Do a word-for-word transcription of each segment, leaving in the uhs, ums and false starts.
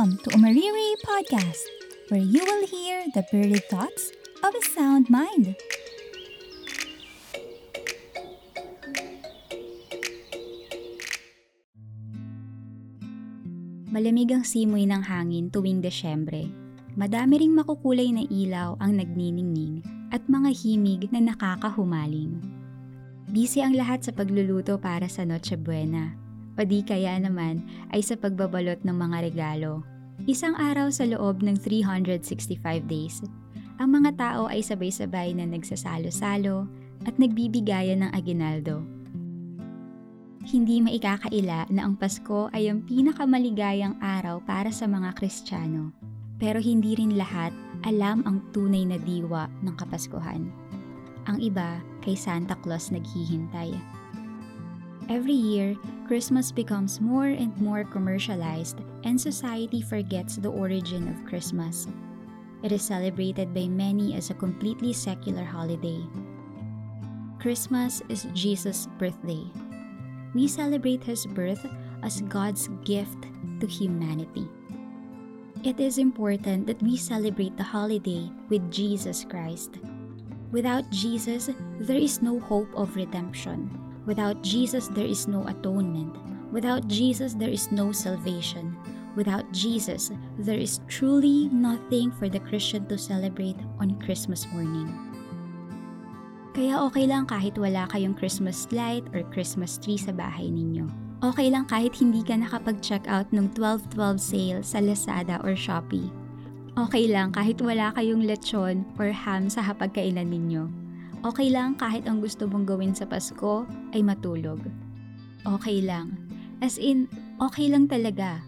Welcome to Umariri Podcast, where you will hear the birdie thoughts of a sound mind. Malamig ang simoy ng hangin tuwing Desyembre. Madami ring makukulay na ilaw ang nagniningning at mga himig na nakakahumaling. Busy ang lahat sa pagluluto para sa Noche Buena, o di kaya naman ay sa pagbabalot ng mga regalo. Isang araw sa loob ng three hundred sixty-five days, ang mga tao ay sabay-sabay na nagsasalo-salo at nagbibigayan ng aguinaldo. Hindi maikakaila na ang Pasko ay ang pinakamaligayang araw para sa mga Kristiyano. Pero hindi rin lahat alam ang tunay na diwa ng Kapaskuhan. Ang iba kay Santa Claus naghihintay. Every year, Christmas becomes more and more commercialized and society forgets the origin of Christmas. It is celebrated by many as a completely secular holiday. Christmas is Jesus' birthday. We celebrate His birth as God's gift to humanity. It is important that we celebrate the holiday with Jesus Christ. Without Jesus, there is no hope of redemption. Without Jesus, there is no atonement. Without Jesus, there is no salvation. Without Jesus, there is truly nothing for the Christian to celebrate on Christmas morning. Kaya okay lang kahit wala kayong Christmas light or Christmas tree sa bahay ninyo. Okay lang kahit hindi ka nakapag-check out ng twelve twelve sale sa Lazada or Shopee. Okay lang kahit wala kayong lechon or ham sa hapagkainan ninyo. Okay lang kahit ang gusto mong gawin sa Pasko ay matulog. Okay lang. As in, okay lang talaga.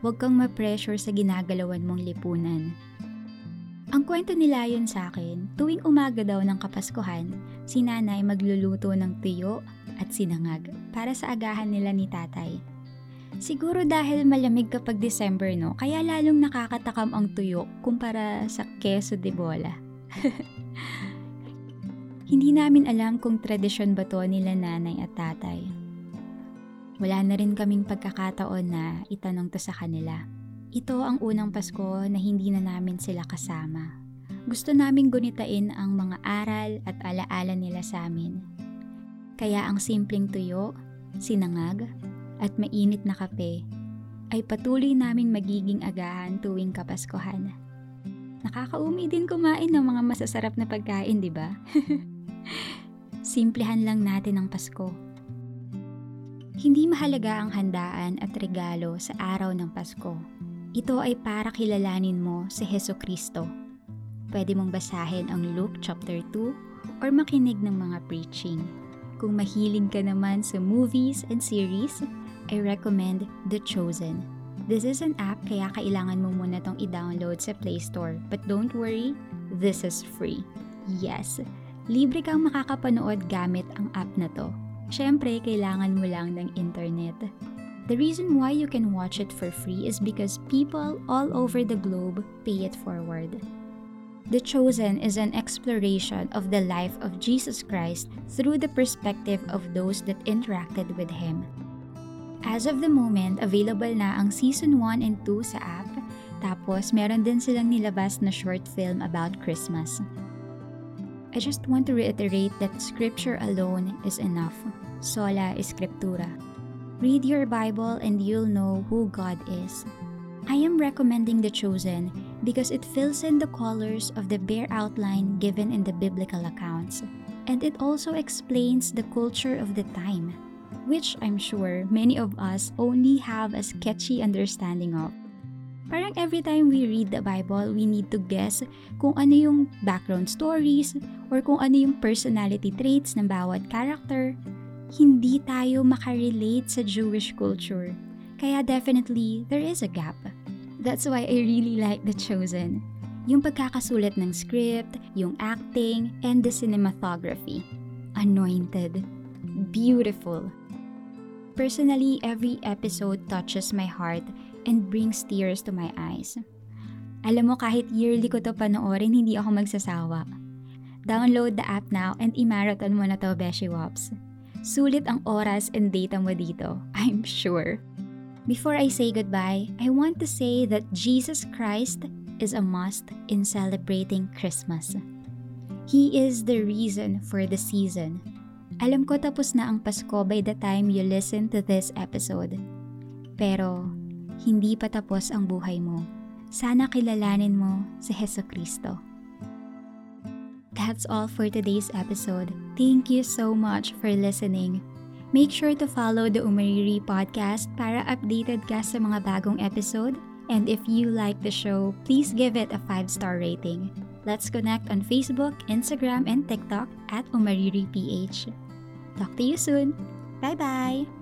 Huwag kang ma-pressure sa ginagalawan mong lipunan. Ang kwento nila yun sa akin, tuwing umaga daw ng Kapaskuhan, si nanay magluluto ng tuyo at sinangag para sa agahan nila ni tatay. Siguro dahil malamig kapag December, no? Kaya lalong nakakatakam ang tuyo kumpara sa queso de bola. Hindi namin alam kung tradisyon ba to nila nanay at tatay. Wala na rin kaming pagkakataon na itanong to sa kanila. Ito ang unang Pasko na hindi na namin sila kasama. Gusto naming gunitain ang mga aral at alaala nila sa amin. Kaya ang simpleng tuyo, sinangag, at mainit na kape ay patuloy naming magiging agahan tuwing Kapaskuhan. Nakakaumi din kumain ng mga masasarap na pagkain, di ba? Simplehan lang natin ang Pasko. Hindi mahalaga ang handaan at regalo sa araw ng Pasko. Ito ay para kilalanin mo si Hesus Kristo. Pwede mong basahin ang Luke chapter two or makinig ng mga preaching. Kung mahilig ka naman sa movies and series, I recommend The Chosen. This is an app kaya kailangan mo muna itong i-download sa Play Store. But don't worry, this is free. Yes, libre kang makakapanood gamit ang app na to. Siyempre, kailangan mo lang ng internet. The reason why you can watch it for free is because people all over the globe pay it forward. The Chosen is an exploration of the life of Jesus Christ through the perspective of those that interacted with Him. As of the moment, available na ang Season one and two sa app, tapos meron din silang nilabas na short film about Christmas. I just want to reiterate that Scripture alone is enough. Sola scriptura. Read your Bible and you'll know who God is. I am recommending The Chosen because it fills in the colors of the bare outline given in the biblical accounts. And it also explains the culture of the time, which I'm sure many of us only have a sketchy understanding of. Parang every time we read the Bible, we need to guess kung ano yung background stories or kung ano yung personality traits ng bawat character. Hindi tayo makarelate sa Jewish culture. Kaya definitely, there is a gap. That's why I really like The Chosen. Yung pagkakasulat ng script, yung acting, and the cinematography. Anointed. Beautiful. Personally, every episode touches my heart and brings tears to my eyes. Alam mo, kahit yearly ko to panoorin, hindi ako magsasawa. Download the app now and i-marathon mo na to, Beshi Wops. Sulit ang oras and data mo dito, I'm sure. Before I say goodbye, I want to say that Jesus Christ is a must in celebrating Christmas. He is the reason for the season. Alam ko tapos na ang Pasko by the time you listen to this episode. Pero, hindi pa tapos ang buhay mo. Sana kilalanin mo si Jesucristo. That's all for today's episode. Thank you so much for listening. Make sure to follow the Umariri Podcast para updated ka sa mga bagong episode. And if you like the show, please give it a five-star rating. Let's connect on Facebook, Instagram, and TikTok at Umariri P H. Talk to you soon. Bye-bye!